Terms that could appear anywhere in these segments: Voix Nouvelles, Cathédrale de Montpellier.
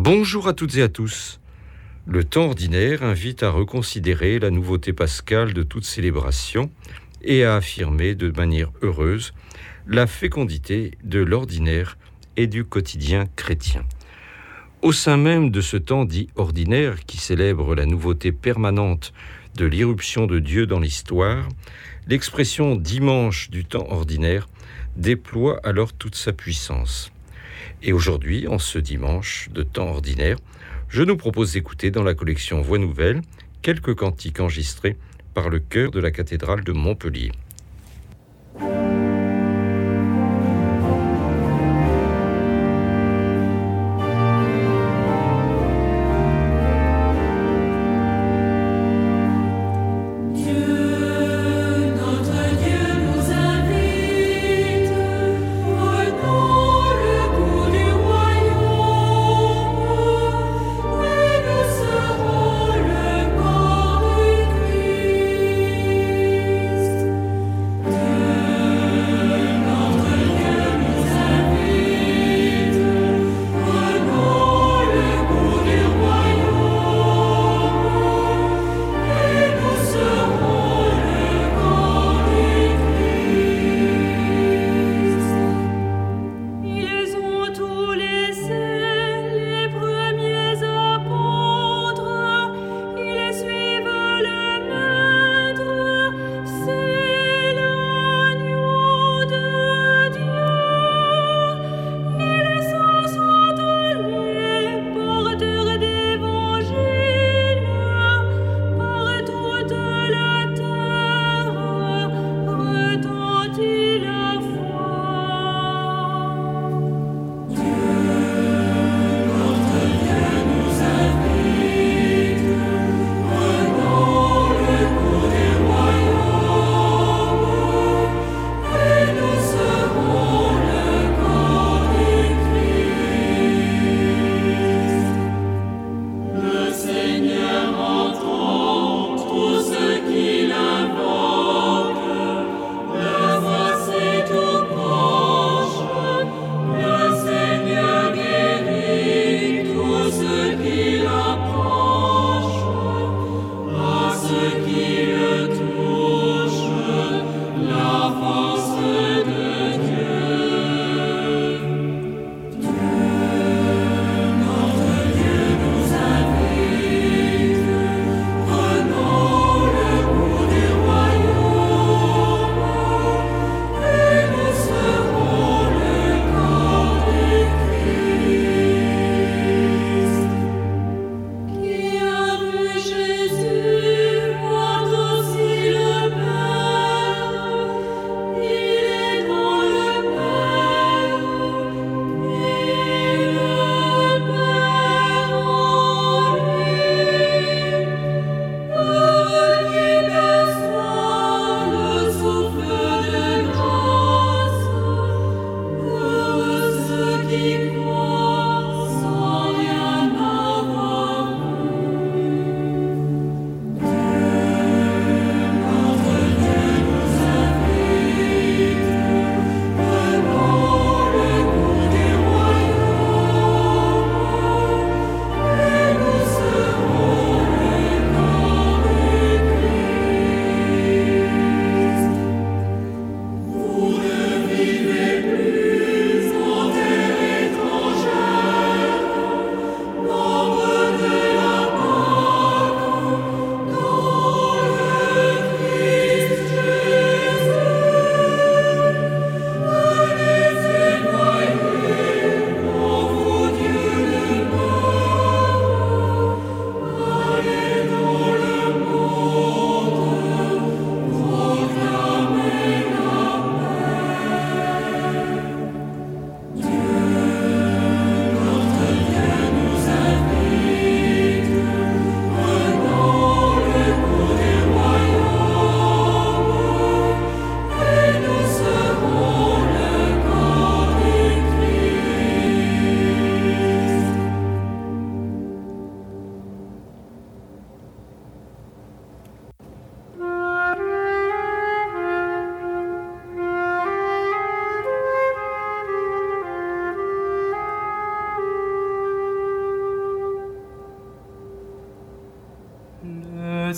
Bonjour à toutes et à tous. Le temps ordinaire invite à reconsidérer la nouveauté pascale de toute célébration et à affirmer de manière heureuse la fécondité de l'ordinaire et du quotidien chrétien. Au sein même de ce temps dit ordinaire qui célèbre la nouveauté permanente de l'irruption de Dieu dans l'histoire, l'expression « dimanche du temps ordinaire » déploie alors toute sa puissance. Et aujourd'hui, en ce dimanche de temps ordinaire, je nous propose d'écouter dans la collection Voix Nouvelles quelques cantiques enregistrés par le chœur de la cathédrale de Montpellier.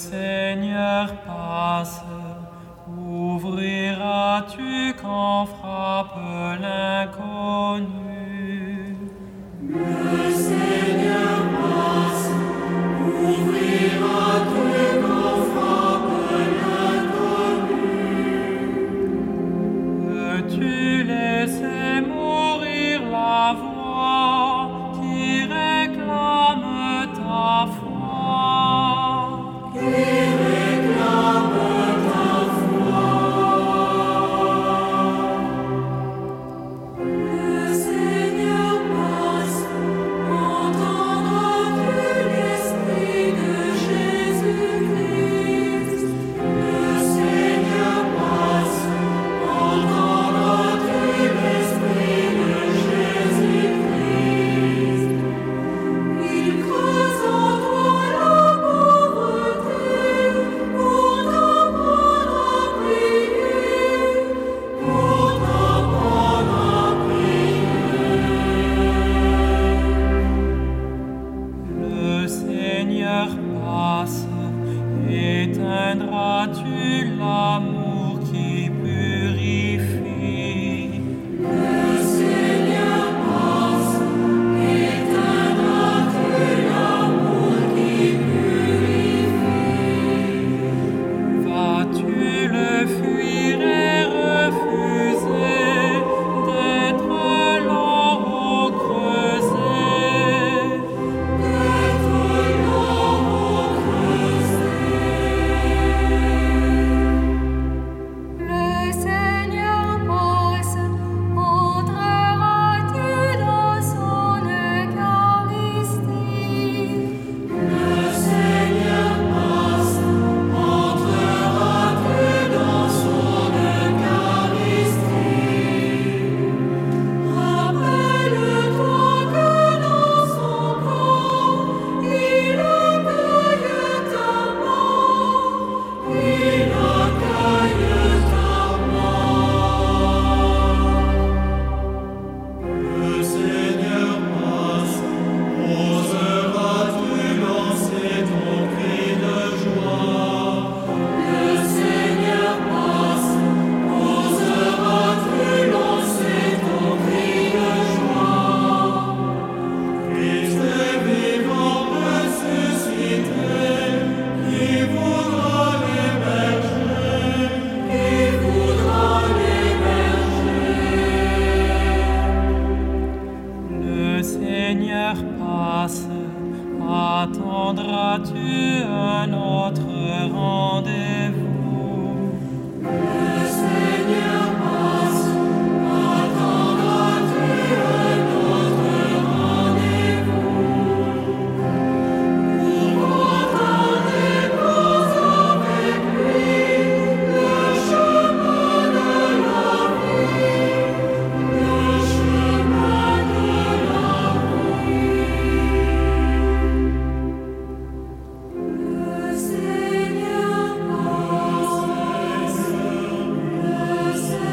Seigneur passe, ouvriras-tu quand frappe l'inconnu? Le Seigneur passe, ouvriras-tu quand frappe l'inconnu? Peux-tu laisser mourir la voix qui réclame ta foi? Éteindras-tu l'amour qui purifie? Le Seigneur passe, éteindras-tu l'amour qui purifie? Vas-tu le fuir et refuser d'être l'or creusé? Attendras-tu un autre rendez-vous? Le Seigneur passe, attendras-tu un autre rendez-vous? Pour m'entendre pas avec lui, le chemin de l'amour, le chemin de l'amour. Seigneur, oh Seigneur, le Seigneur.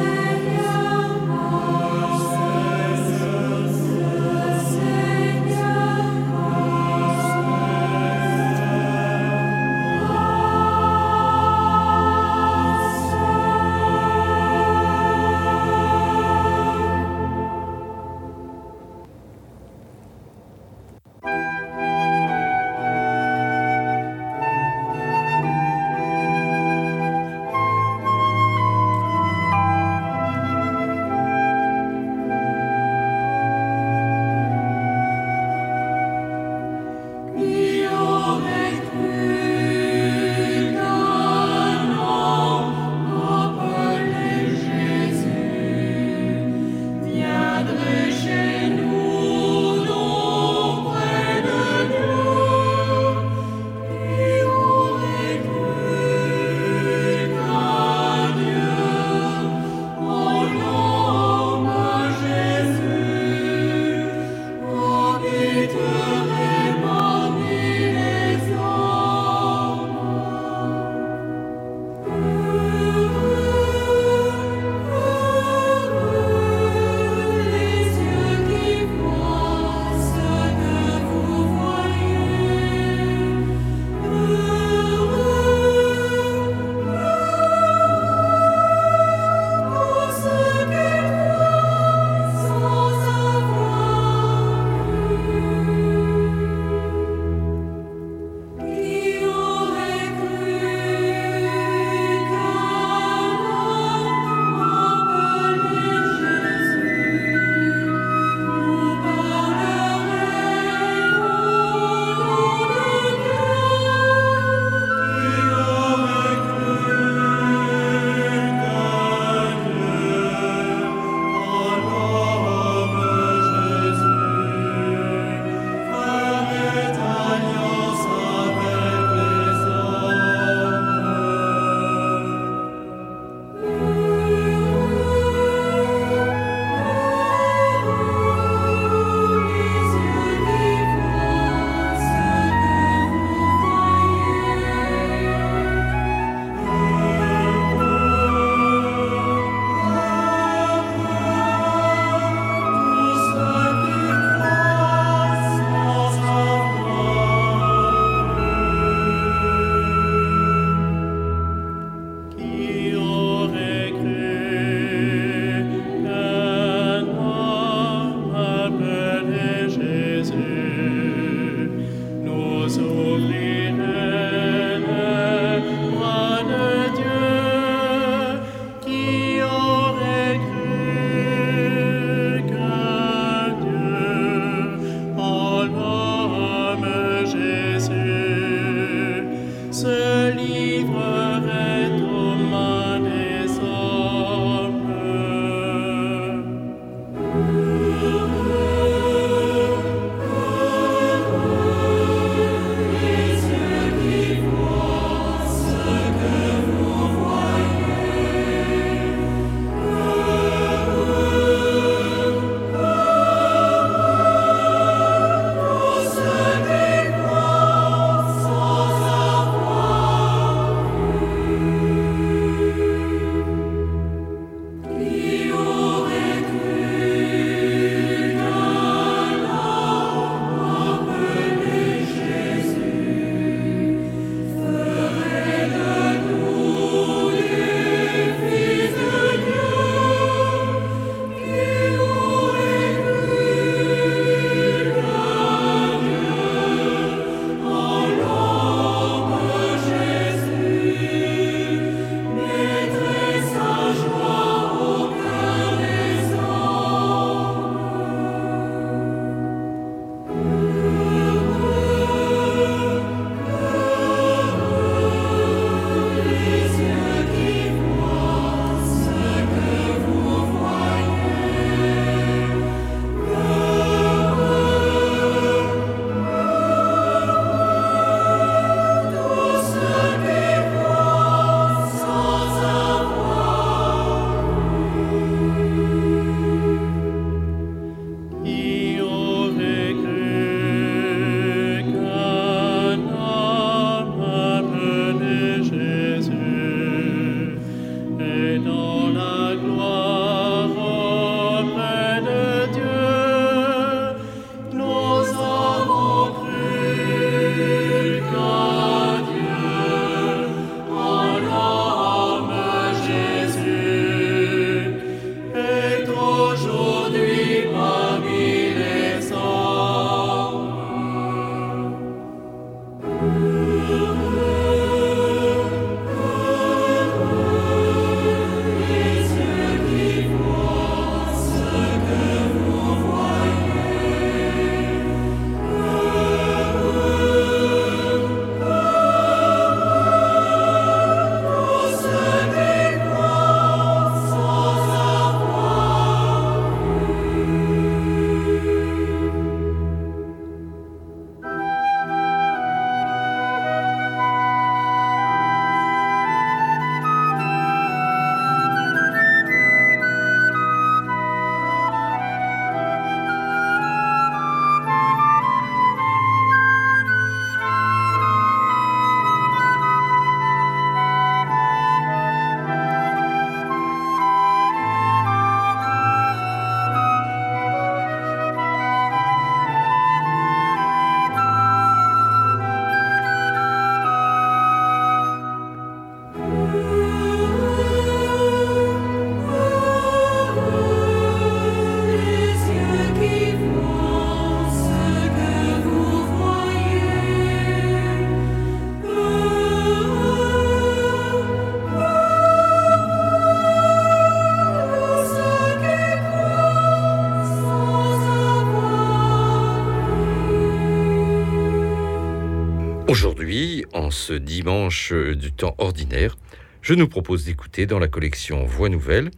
Aujourd'hui, en ce dimanche du temps ordinaire, je nous propose d'écouter dans la collection Voix Nouvelles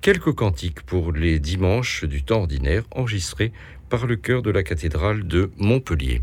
quelques cantiques pour les dimanches du temps ordinaire enregistrés par le chœur de la cathédrale de Montpellier.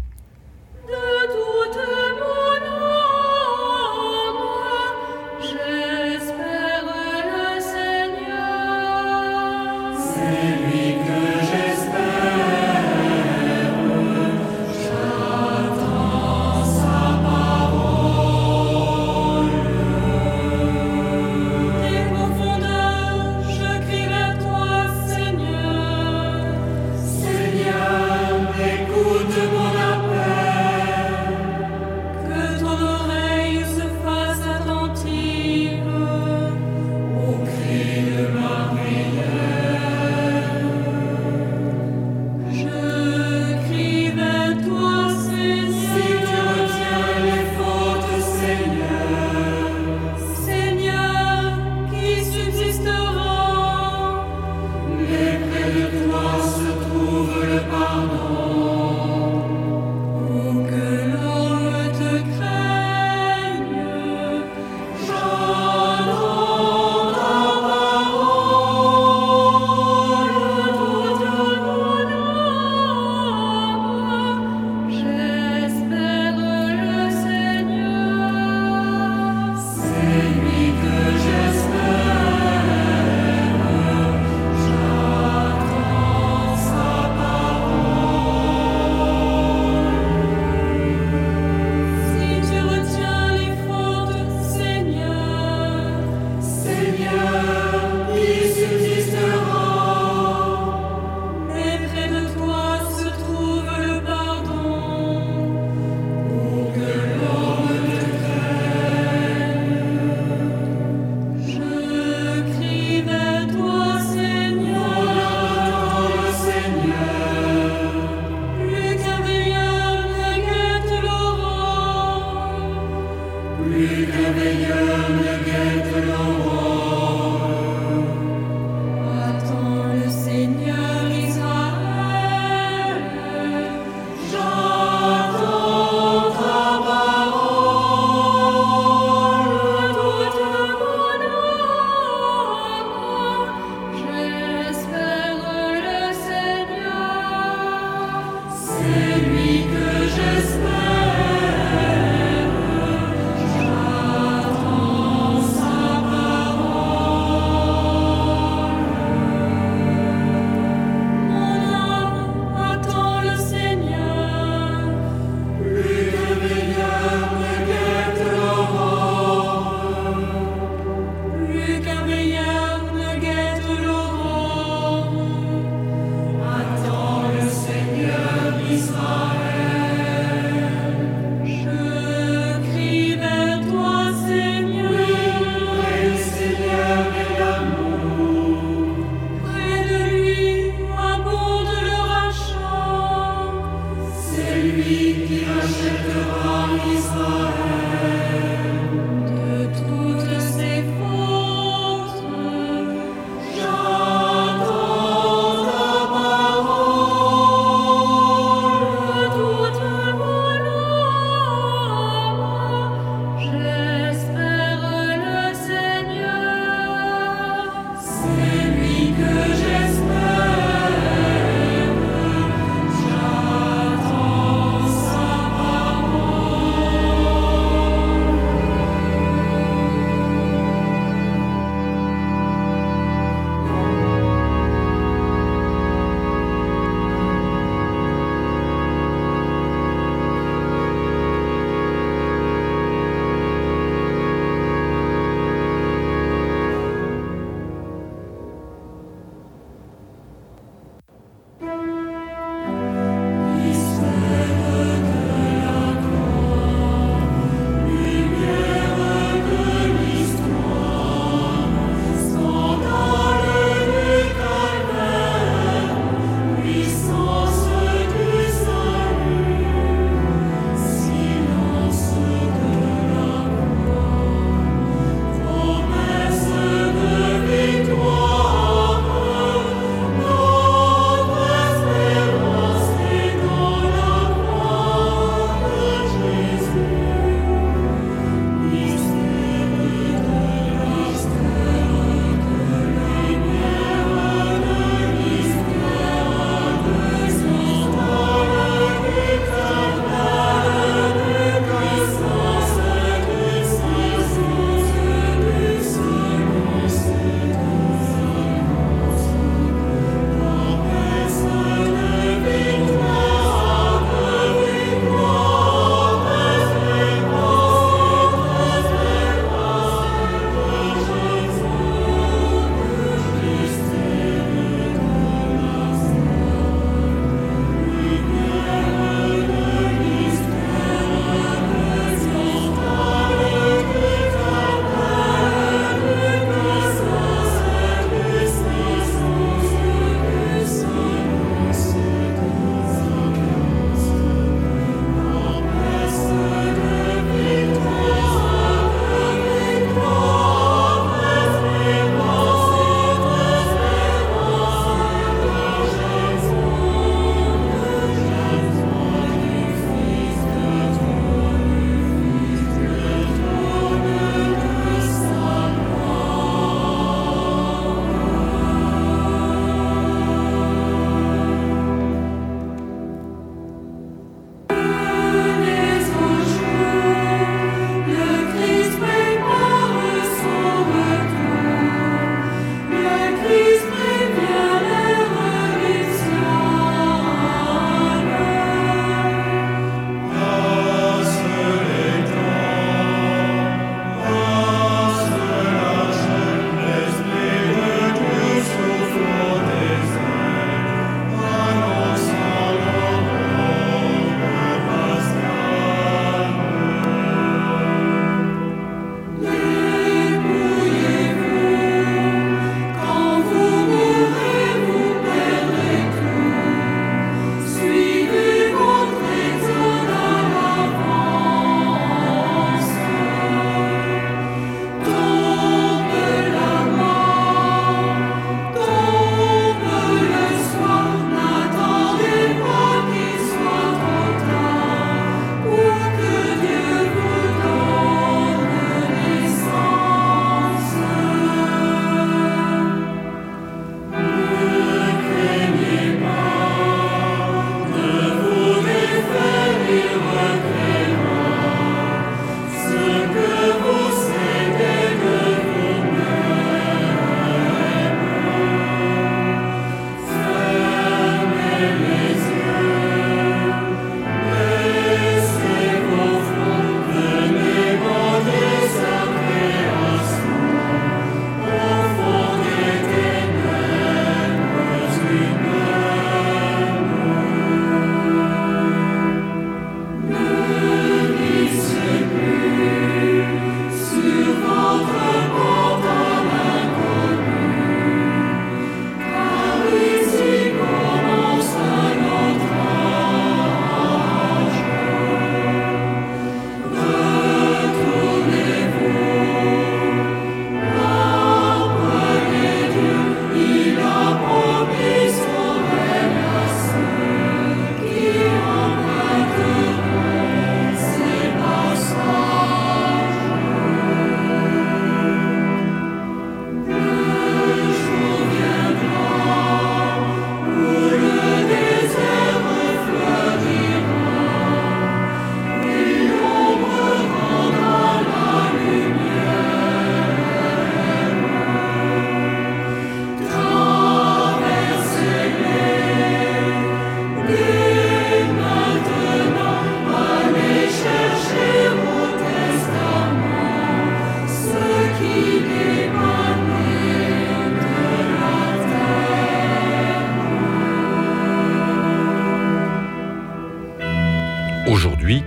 Aujourd'hui,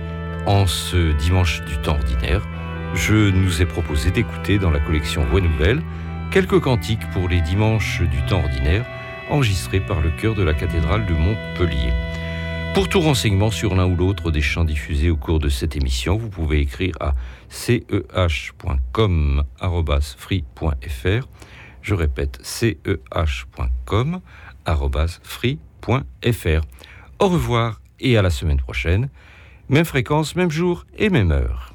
en ce dimanche du temps ordinaire, je nous ai proposé d'écouter dans la collection Voix Nouvelles quelques cantiques pour les dimanches du temps ordinaire enregistrés par le chœur de la cathédrale de Montpellier. Pour tout renseignement sur l'un ou l'autre des chants diffusés au cours de cette émission, vous pouvez écrire à ceh.com@free.fr. Je répète, ceh.com@free.fr. Au revoir et à la semaine prochaine. Même fréquence, même jour et même heure.